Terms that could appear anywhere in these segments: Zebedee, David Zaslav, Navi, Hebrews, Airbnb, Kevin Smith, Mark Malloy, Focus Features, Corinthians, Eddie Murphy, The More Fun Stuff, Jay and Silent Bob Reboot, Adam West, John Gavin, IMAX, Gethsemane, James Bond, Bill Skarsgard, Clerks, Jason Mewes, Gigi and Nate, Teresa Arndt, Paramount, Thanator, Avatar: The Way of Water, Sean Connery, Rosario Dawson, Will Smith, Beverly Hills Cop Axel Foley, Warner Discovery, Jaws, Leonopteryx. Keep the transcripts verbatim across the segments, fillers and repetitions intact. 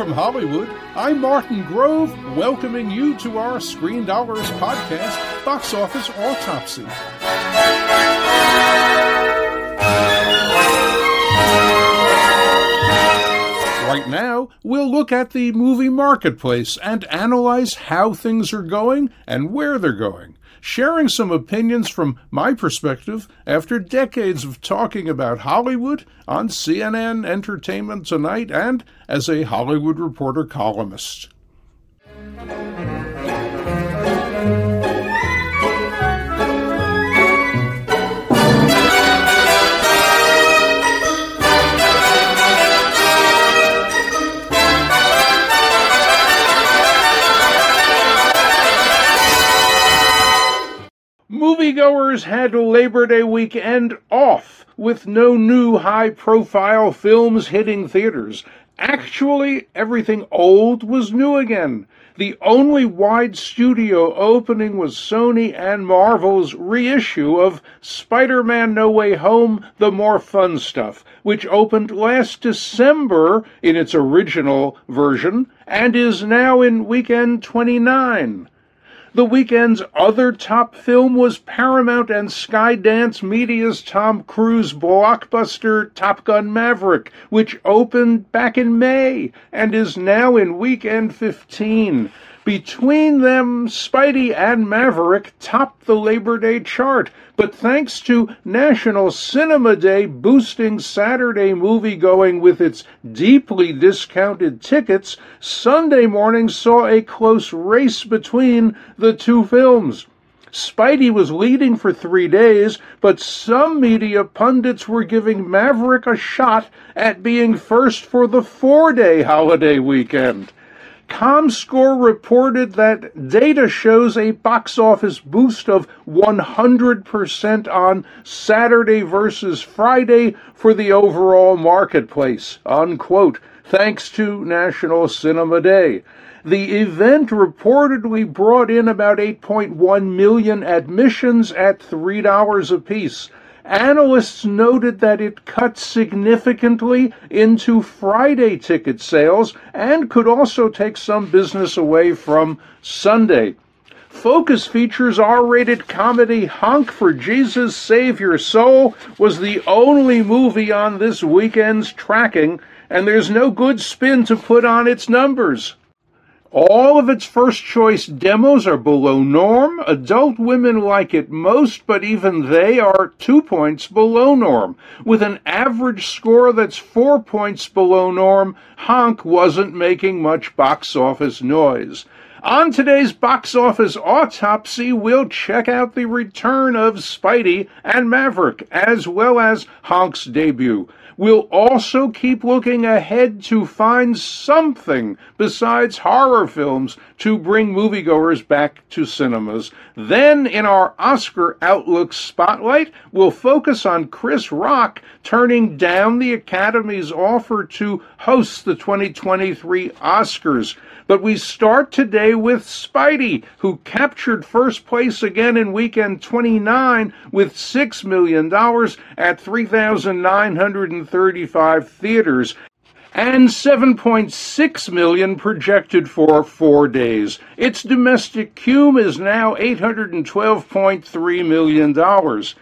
from Hollywood, I'm Martin Grove, welcoming you to our Screen Dollars podcast, Box Office Autopsy. Right now, we'll look at the movie marketplace and analyze how things are going and where they're going, sharing some opinions from my perspective after decades of talking about Hollywood on C N N, Entertainment Tonight, and as a Hollywood Reporter columnist. Moviegoers had Labor Day weekend off, with no new high-profile films hitting theaters. Actually, everything old was new again. The only wide studio opening was Sony and Marvel's reissue of Spider-Man No Way Home, The More Fun Stuff, which opened last December in its original version and is now in weekend twenty-nine. The weekend's other top film was Paramount and Skydance Media's Tom Cruise blockbuster Top Gun Maverick, which opened back in May and is now in weekend fifteen. Between them, Spidey and Maverick topped the Labor Day chart, but thanks to National Cinema Day boosting Saturday moviegoing with its deeply discounted tickets, Sunday morning saw a close race between the two films. Spidey was leading for three days, but some media pundits were giving Maverick a shot at being first for the four-day holiday weekend. ComScore reported that data shows a box office boost of one hundred percent on Saturday versus Friday for the overall marketplace, unquote, thanks to National Cinema Day. The event reportedly brought in about eight point one million admissions at three dollars apiece. Analysts noted that it cut significantly into Friday ticket sales and could also take some business away from Sunday. Focus Features' R-rated comedy Honk for Jesus, Save Your Soul was the only movie on this weekend's tracking, and there's no good spin to put on its numbers. All of its first-choice demos are below norm. Adult women like it most, but even they are two points below norm. With an average score that's four points below norm, Honk wasn't making much box office noise. On today's Box Office Autopsy, we'll check out the return of Spidey and Maverick, as well as Honk's debut. We'll also keep looking ahead to find something besides horror films to bring moviegoers back to cinemas. Then, in our Oscar Outlook Spotlight, we'll focus on Chris Rock turning down the Academy's offer to host the twenty twenty-three Oscars. But we start today with Spidey, who captured first place again in weekend twenty-nine with six million dollars at three thousand nine hundred thirty-five theaters and seven point six million dollars projected for four days. Its domestic cumulative is now eight hundred twelve point three million dollars.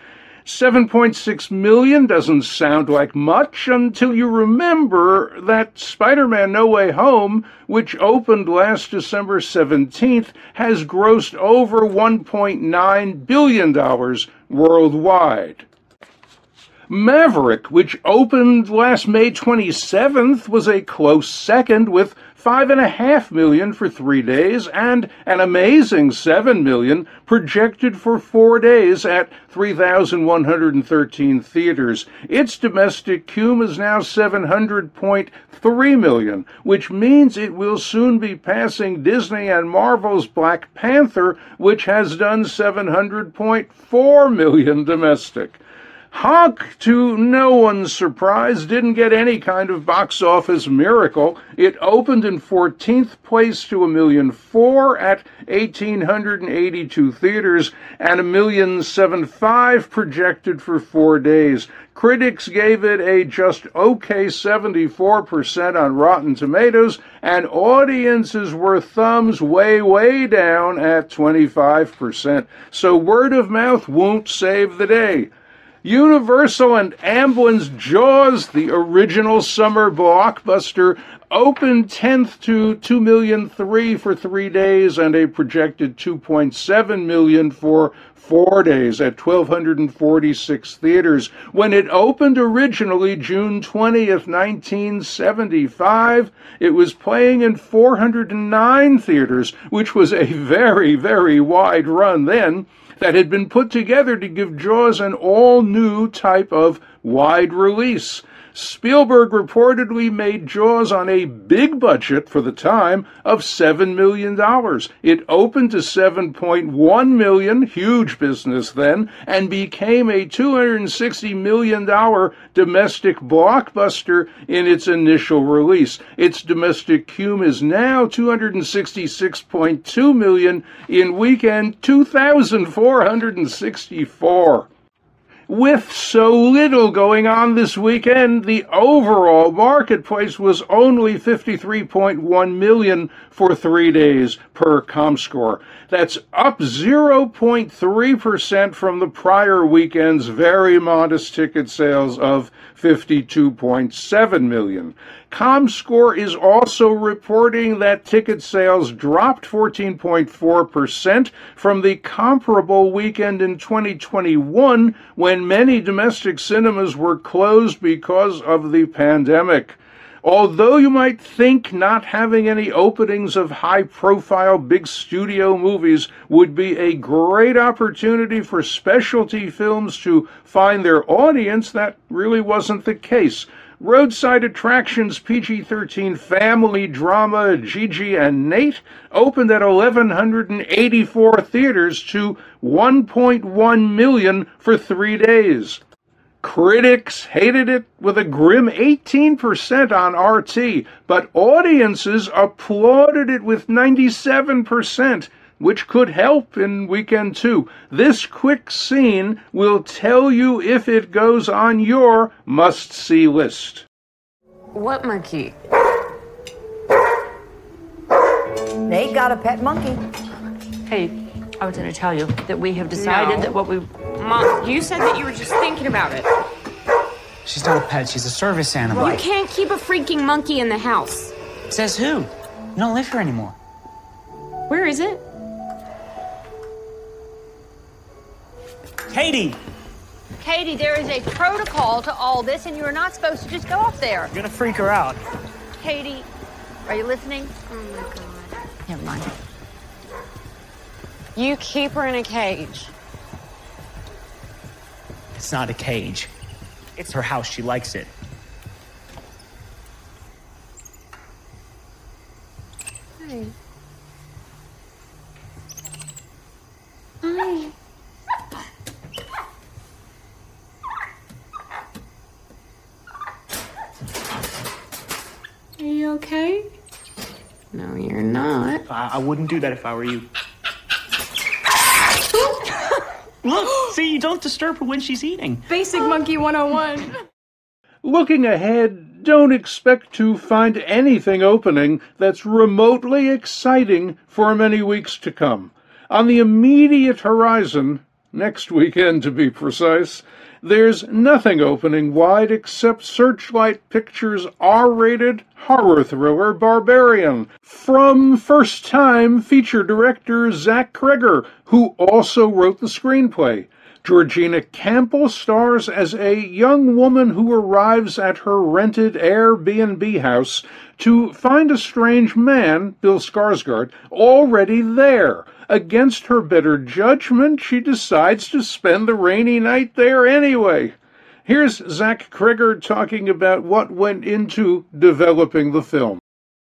seven point six million dollars doesn't sound like much until you remember that Spider-Man No Way Home, which opened last December seventeenth, has grossed over one point nine billion dollars worldwide. Maverick, which opened last May twenty-seventh, was a close second with five point five million dollars for three days and an amazing seven million dollars projected for four days at three thousand one hundred thirteen theaters. Its domestic cumulative is now seven hundred point three million dollars, which means it will soon be passing Disney and Marvel's Black Panther, which has done seven hundred point four million dollars domestic. Honk, to no one's surprise, didn't get any kind of box office miracle. It opened in fourteenth place to a million four at one thousand eight hundred eighty-two theaters and a million seven five projected for four days. Critics gave it a just okay seventy-four percent on Rotten Tomatoes, and audiences were thumbs way, way down at twenty-five percent. So word of mouth won't save the day. Universal and Amblin's Jaws, the original summer blockbuster, opened tenth to two million three for three days and a projected two point seven million for four days at one thousand two hundred forty-six theaters. When it opened originally June twentieth, nineteen seventy-five, it was playing in four hundred nine theaters, which was a very, very wide run then, that had been put together to give Jaws an all-new type of wide release. Spielberg reportedly made Jaws on a big budget for the time of seven million dollars. It opened to seven point one million dollars, huge business then, and became a two hundred sixty million dollars domestic blockbuster in its initial release. Its domestic cum is now two hundred sixty-six point two million dollars in weekend two thousand four hundred sixty-four. With so little going on this weekend, the overall marketplace was only fifty-three point one million for three days per ComScore. That's up zero point three percent from the prior weekend's very modest ticket sales of fifty-two point seven million. ComScore is also reporting that ticket sales dropped fourteen point four percent from the comparable weekend in twenty twenty-one, when many domestic cinemas were closed because of the pandemic. Although you might think not having any openings of high-profile big studio movies would be a great opportunity for specialty films to find their audience, that really wasn't the case. Roadside Attractions P G thirteen family drama Gigi and Nate opened at one thousand one hundred eighty-four theaters to one point one million for three days. Critics hated it with a grim eighteen percent on R T, but audiences applauded it with ninety-seven percent, which could help in weekend two. This quick scene will tell you if it goes on your must-see list. What monkey? They got a pet monkey. Hey, I was going to tell you that we have decided no. that what we... Mom, you said that you were just thinking about it. She's not a pet. She's a service animal. Right. You can't keep a freaking monkey in the house. Says who? You don't live here anymore. Where is it? Katie! Katie, there is a protocol to all this, and you are not supposed to just go up there. You're gonna freak her out. Katie, are you listening? Oh, my God. Never mind. You keep her in a cage. It's not a cage. It's her house. She likes it. Hi. Hi. Are you okay? No, you're not. I, I wouldn't do that if I were you. Look, see, you don't disturb her when she's eating. Basic Monkey one oh one. Looking ahead, don't expect to find anything opening that's remotely exciting for many weeks to come. On the immediate horizon, next weekend to be precise, there's nothing opening wide except Searchlight Pictures' R-rated horror thriller Barbarian, from first-time feature director Zach Cregger, who also wrote the screenplay. Georgina Campbell stars as a young woman who arrives at her rented Airbnb house to find a strange man, Bill Skarsgard, already there. Against her better judgment, she decides to spend the rainy night there anyway. Here's Zach Cregger talking about what went into developing the film.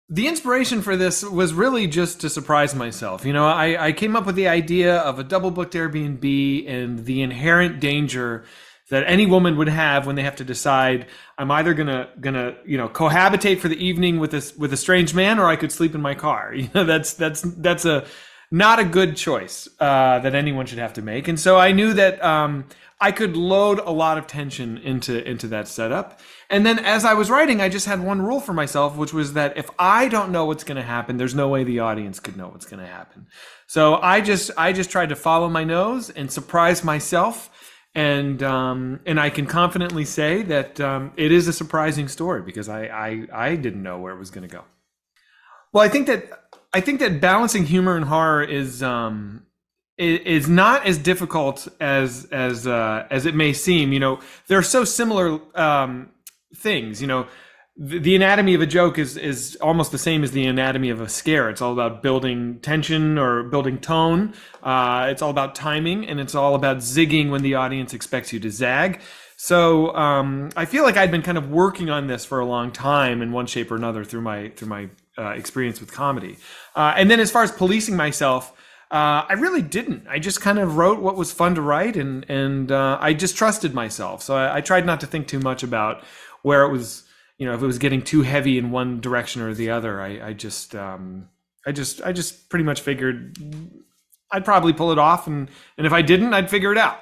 The inspiration for this was really just to surprise myself. You know, I, I came up with the idea of a double-booked Airbnb and the inherent danger that any woman would have when they have to decide, I'm either gonna gonna you know cohabitate for the evening with this with a strange man, or I could sleep in my car. You know, that's that's that's a not a good choice uh, that anyone should have to make. And so I knew that um, I could load a lot of tension into into that setup. And then as I was writing, I just had one rule for myself, which was that if I don't know what's going to happen, there's no way the audience could know what's going to happen. So I just I just tried to follow my nose and surprise myself. And um, and I can confidently say that um, it is a surprising story, because I, I, I didn't know where it was going to go. Well, I think that I think that balancing humor and horror is um, is not as difficult as as uh, as it may seem. You know, they're so similar um, things. You know, the, the anatomy of a joke is is almost the same as the anatomy of a scare. It's all about building tension or building tone. Uh, it's all about timing, and it's all about zigging when the audience expects you to zag. So um, I feel like I'd been kind of working on this for a long time in one shape or another through my through my uh, experience with comedy. Uh, and then as far as policing myself, Uh, I really didn't. I just kind of wrote what was fun to write, and and uh, I just trusted myself. So I, I tried not to think too much about where it was, you know, if it was getting too heavy in one direction or the other. I, I just, um, I just, I just pretty much figured I'd probably pull it off, and and if I didn't, I'd figure it out.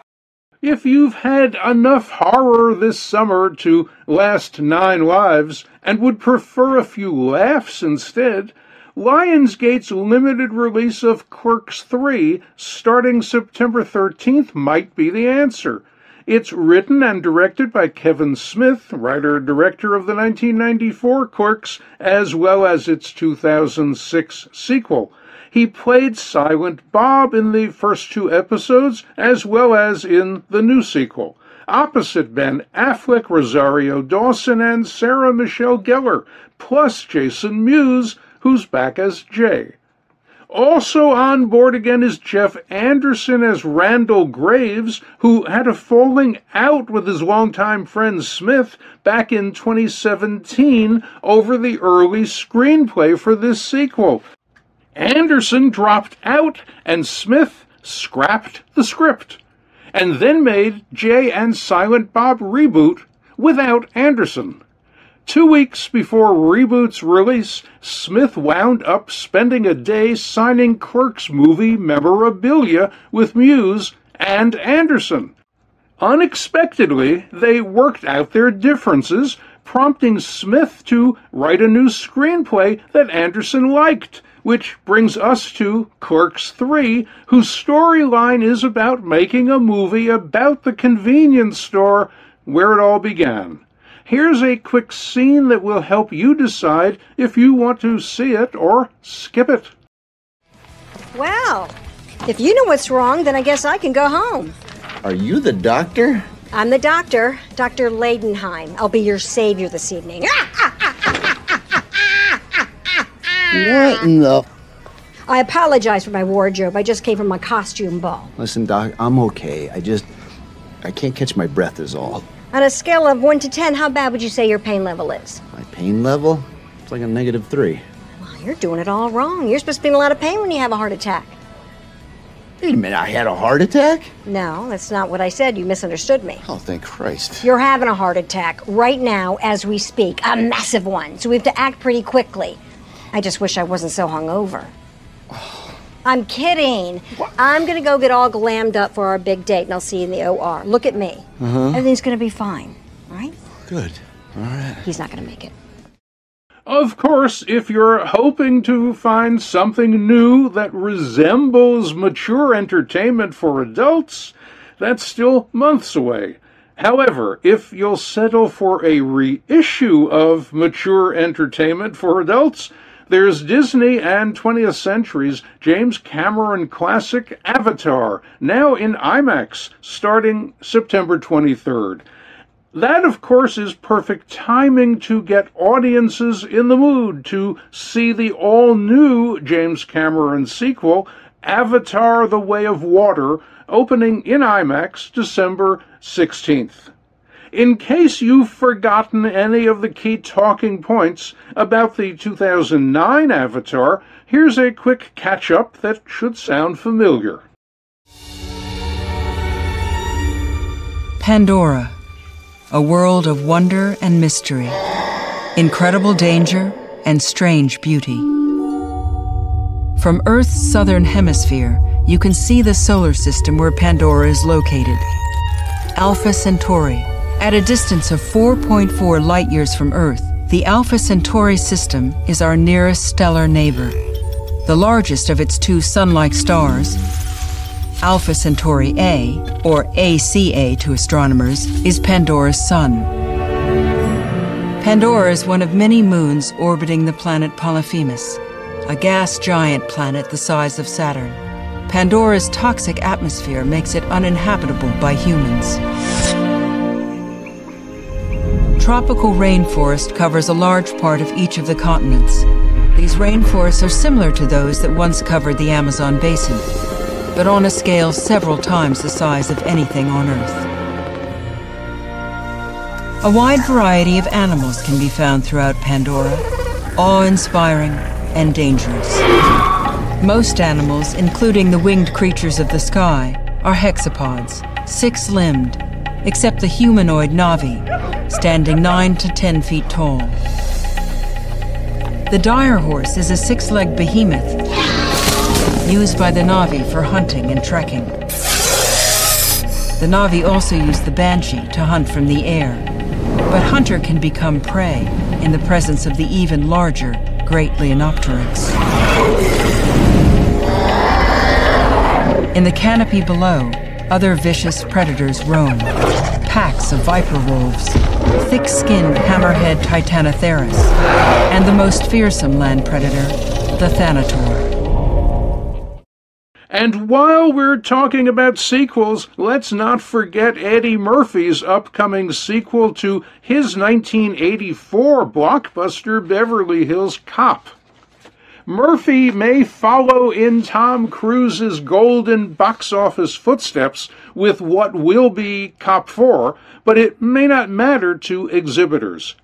If you've had enough horror this summer to last nine lives, and would prefer a few laughs instead, Lionsgate's limited release of Clerks three, starting September thirteenth, might be the answer. It's written and directed by Kevin Smith, writer-director of the nineteen ninety-four Clerks, as well as its two thousand six sequel. He played Silent Bob in the first two episodes, as well as in the new sequel, opposite Ben Affleck, Rosario Dawson, and Sarah Michelle Gellar, plus Jason Mewes, who's back as Jay. Also on board again is Jeff Anderson as Randall Graves, who had a falling out with his longtime friend Smith back in twenty seventeen over the early screenplay for this sequel. Anderson dropped out, and Smith scrapped the script, and then made Jay and Silent Bob reboot without Anderson. Two weeks before Reboot's release, Smith wound up spending a day signing Clerks movie memorabilia with Mewes and Anderson. Unexpectedly, they worked out their differences, prompting Smith to write a new screenplay that Anderson liked, which brings us to Clerks three, whose storyline is about making a movie about the convenience store where it all began. Here's a quick scene that will help you decide if you want to see it or skip it. Wow. If you know what's wrong, then I guess I can go home. Are you the doctor? I'm the doctor, Doctor Leidenheim. I'll be your savior this evening. What in the... I apologize for my wardrobe. I just came from my costume ball. Listen, Doc, I'm okay. I just... I can't catch my breath is all. On a scale of one to ten, how bad would you say your pain level is? My pain level? It's like a negative three. Well, you're doing it all wrong. You're supposed to be in a lot of pain when you have a heart attack. Wait a minute, I had a heart attack? No, that's not what I said. You misunderstood me. Oh, thank Christ. You're having a heart attack right now as we speak. A massive one. So we have to act pretty quickly. I just wish I wasn't so hungover. I'm kidding. What? I'm going to go get all glammed up for our big date, and I'll see you in the O R. Look at me. Uh-huh. Everything's going to be fine, all right? Good. All right. He's not going to make it. Of course, if you're hoping to find something new that resembles mature entertainment for adults, that's still months away. However, if you'll settle for a reissue of mature entertainment for adults, there's Disney and twentieth Century's James Cameron classic Avatar, now in IMAX, starting September twenty-third. That, of course, is perfect timing to get audiences in the mood to see the all-new James Cameron sequel, Avatar: The Way of Water, opening in IMAX December sixteenth. In case you've forgotten any of the key talking points about the two thousand nine Avatar, here's a quick catch-up that should sound familiar. Pandora, a world of wonder and mystery, incredible danger and strange beauty. From Earth's southern hemisphere, you can see the solar system where Pandora is located, Alpha Centauri. At a distance of four point four light years from Earth, the Alpha Centauri system is our nearest stellar neighbor. The largest of its two sun-like stars, Alpha Centauri A, or A C A to astronomers, is Pandora's sun. Pandora is one of many moons orbiting the planet Polyphemus, a gas giant planet the size of Saturn. Pandora's toxic atmosphere makes it uninhabitable by humans. Tropical rainforest covers a large part of each of the continents. These rainforests are similar to those that once covered the Amazon basin, but on a scale several times the size of anything on Earth. A wide variety of animals can be found throughout Pandora, awe-inspiring and dangerous. Most animals, including the winged creatures of the sky, are hexapods, six-limbed, except the humanoid Navi, standing nine to ten feet tall. The dire horse is a six-legged behemoth, used by the Navi for hunting and trekking. The Navi also use the banshee to hunt from the air, but hunter can become prey in the presence of the even larger great Leonopteryx. In the canopy below, other vicious predators roam. Packs of viper wolves, thick-skinned hammerhead Titanotheris, and the most fearsome land predator, the Thanator. And while we're talking about sequels, let's not forget Eddie Murphy's upcoming sequel to his nineteen eighty-four blockbuster Beverly Hills Cop. Murphy may follow in Tom Cruise's golden box office footsteps with what will be Cop four, but it may not matter to exhibitors.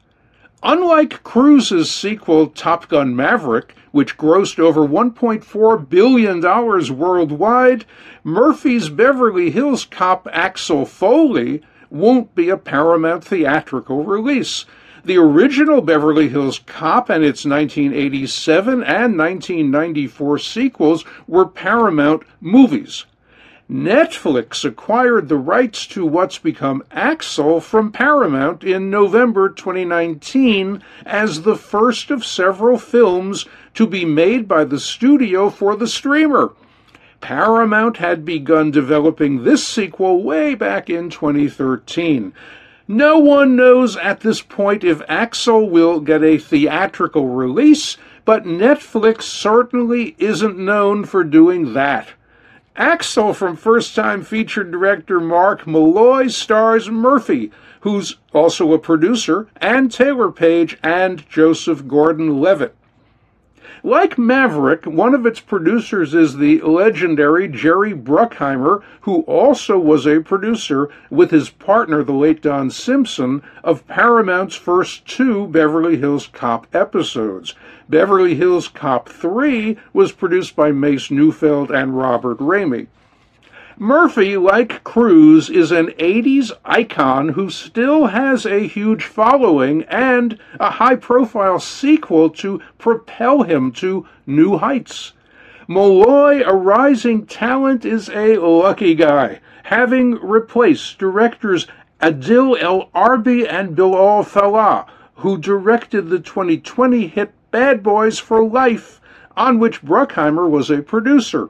Unlike Cruise's sequel, Top Gun Maverick, which grossed over one point four billion dollars worldwide, Murphy's Beverly Hills Cop Axel Foley won't be a Paramount theatrical release. The original Beverly Hills Cop and its nineteen eighty-seven and nineteen ninety-four sequels were Paramount movies. Netflix acquired the rights to what's become Axel from Paramount in November twenty nineteen as the first of several films to be made by the studio for the streamer. Paramount had begun developing this sequel way back in twenty thirteen. No one knows at this point if Axel will get a theatrical release, but Netflix certainly isn't known for doing that. Axel from first-time feature director Mark Malloy stars Murphy, who's also a producer, and Taylor Page and Joseph Gordon-Levitt. Like Maverick, one of its producers is the legendary Jerry Bruckheimer, who also was a producer with his partner, the late Don Simpson, of Paramount's first two Beverly Hills Cop episodes. Beverly Hills Cop three was produced by Mace Newfeld and Robert Ramey. Murphy, like Cruise, is an eighties icon who still has a huge following and a high-profile sequel to propel him to new heights. Malloy, a rising talent, is a lucky guy, having replaced directors Adil El Arbi and Bilal Thalah, who directed the twenty twenty hit Bad Boys for Life, on which Bruckheimer was a producer.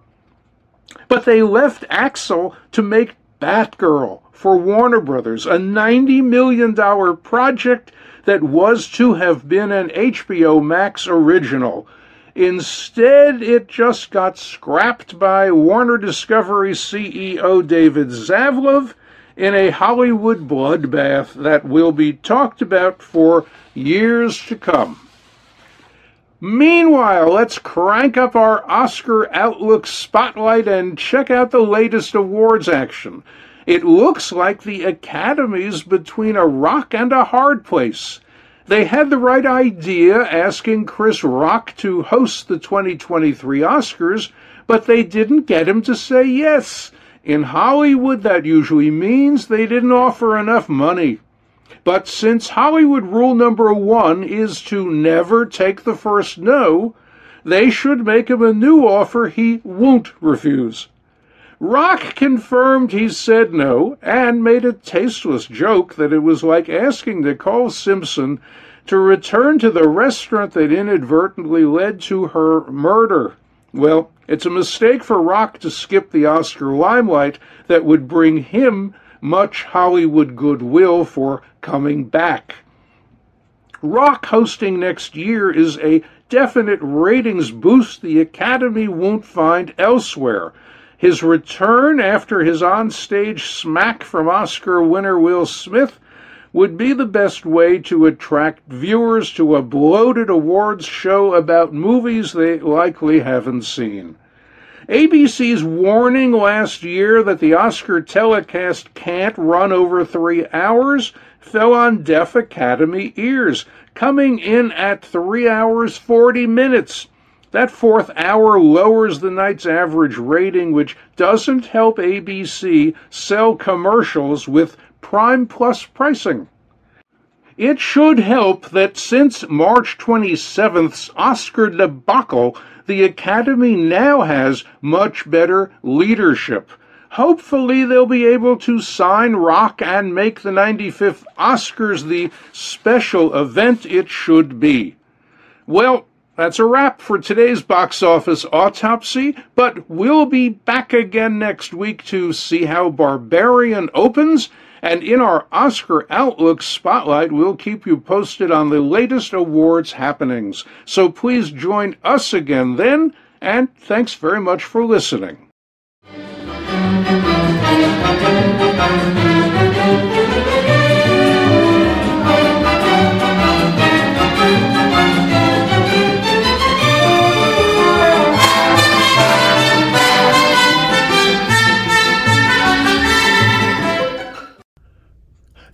But they left Axel to make Batgirl for Warner Brothers, a ninety million dollars project that was to have been an H B O Max original. Instead, it just got scrapped by Warner Discovery C E O David Zaslav in a Hollywood bloodbath that will be talked about for years to come. Meanwhile, let's crank up our Oscar Outlook spotlight and check out the latest awards action. It looks like the Academy's between a rock and a hard place. They had the right idea asking Chris Rock to host the twenty twenty-three Oscars, but they didn't get him to say yes. In Hollywood, that usually means they didn't offer enough money. But since Hollywood rule number one is to never take the first no, they should make him a new offer he won't refuse. Rock confirmed he said no, and made a tasteless joke that it was like asking Nicole Simpson to return to the restaurant that inadvertently led to her murder. Well, it's a mistake for Rock to skip the Oscar limelight that would bring him much Hollywood goodwill for coming back. Rock hosting next year is a definite ratings boost the Academy won't find elsewhere. His return after his onstage smack from Oscar winner Will Smith would be the best way to attract viewers to a bloated awards show about movies they likely haven't seen. A B C's warning last year that the Oscar telecast can't run over three hours fell on deaf Academy ears, coming in at three hours forty minutes. That fourth hour lowers the night's average rating, which doesn't help A B C sell commercials with Prime Plus pricing. It should help that since March twenty-seventh's Oscar debacle, the Academy now has much better leadership. Hopefully they'll be able to sign Rock and make the ninety-fifth Oscars the special event it should be. Well, that's a wrap for today's box office autopsy, but we'll be back again next week to see how Barbarian opens, and in our Oscar Outlook Spotlight, we'll keep you posted on the latest awards happenings. So please join us again then, and thanks very much for listening.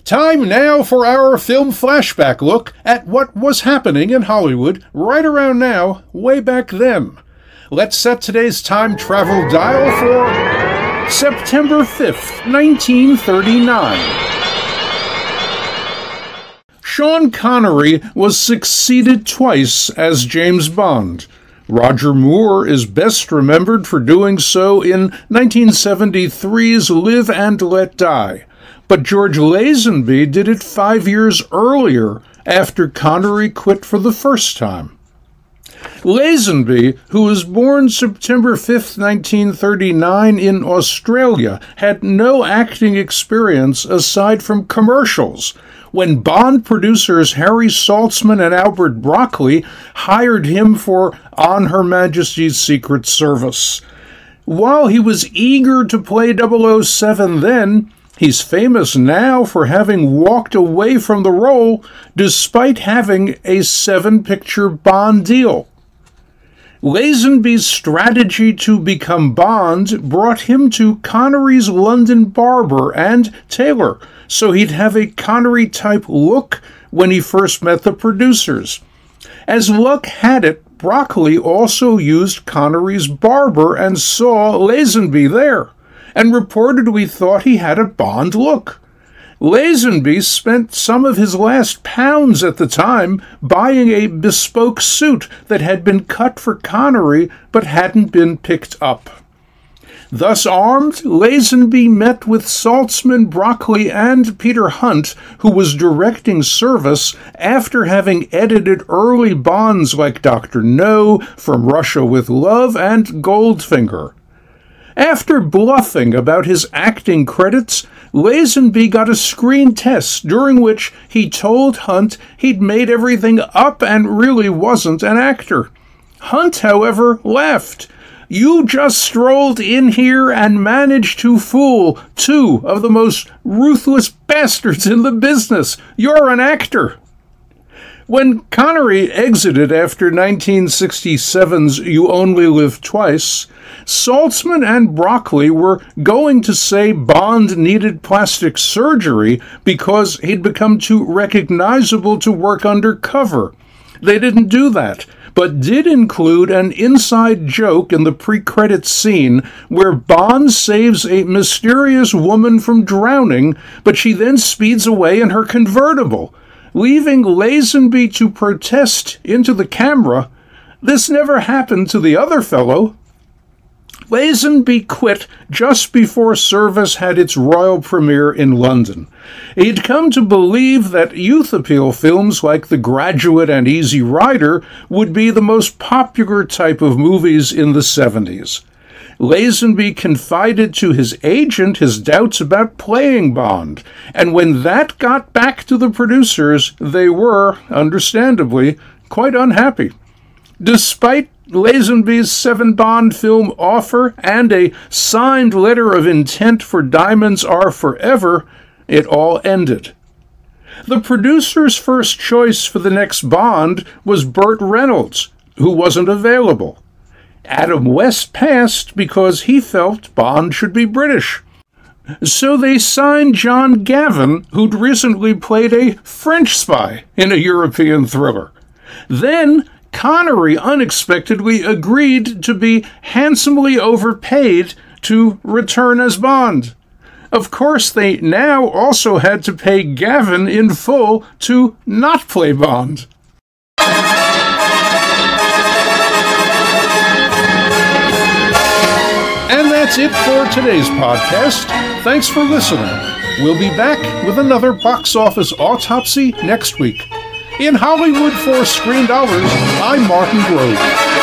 Time now for our film flashback look at what was happening in Hollywood right around now, way back then. Let's set today's time travel dial for September fifth, nineteen thirty-nine. Sean Connery was succeeded twice as James Bond. Roger Moore is best remembered for doing so in nineteen seventy-three's Live and Let Die. But George Lazenby did it five years earlier, after Connery quit for the first time. Lazenby, who was born September fifth, nineteen thirty-nine in Australia, had no acting experience aside from commercials. When Bond producers Harry Saltzman and Albert Broccoli hired him for On Her Majesty's Secret Service. While he was eager to play double oh seven then, he's famous now for having walked away from the role despite having a seven-picture Bond deal. Lazenby's strategy to become Bond brought him to Connery's London barber and tailor, so he'd have a Connery-type look when he first met the producers. As luck had it, Broccoli also used Connery's barber and saw Lazenby there, and reportedly thought he had a Bond look. Lazenby spent some of his last pounds at the time buying a bespoke suit that had been cut for Connery but hadn't been picked up. Thus armed, Lazenby met with Saltzman, Broccoli, and Peter Hunt, who was directing Service after having edited early Bonds like Doctor No, From Russia with Love, and Goldfinger. After bluffing about his acting credits, Lazenby got a screen test during which he told Hunt he'd made everything up and really wasn't an actor. Hunt, however, laughed. "You just strolled in here and managed to fool two of the most ruthless bastards in the business. You're an actor." When Connery exited after nineteen sixty-seven's You Only Live Twice, Saltzman and Broccoli were going to say Bond needed plastic surgery because he'd become too recognizable to work undercover. They didn't do that, but did include an inside joke in the pre-credits scene where Bond saves a mysterious woman from drowning, but she then speeds away in her convertible, leaving Lazenby to protest into the camera, "This never happened to the other fellow." Lazenby quit just before Service had its royal premiere in London. He'd come to believe that youth appeal films like The Graduate and Easy Rider would be the most popular type of movies in the seventies. Lazenby confided to his agent his doubts about playing Bond, and when that got back to the producers, they were, understandably, quite unhappy. Despite Lazenby's seven Bond film offer and a signed letter of intent for Diamonds Are Forever, it all ended. The producer's first choice for the next Bond was Burt Reynolds, who wasn't available. Adam West passed because he felt Bond should be British. So they signed John Gavin, who'd recently played a French spy in a European thriller. Then Connery unexpectedly agreed to be handsomely overpaid to return as Bond. Of course, they now also had to pay Gavin in full to not play Bond. And that's it for today's podcast. Thanks for listening. We'll be back with another box office autopsy next week. In Hollywood for Screen Dollars, I'm Martin Grove.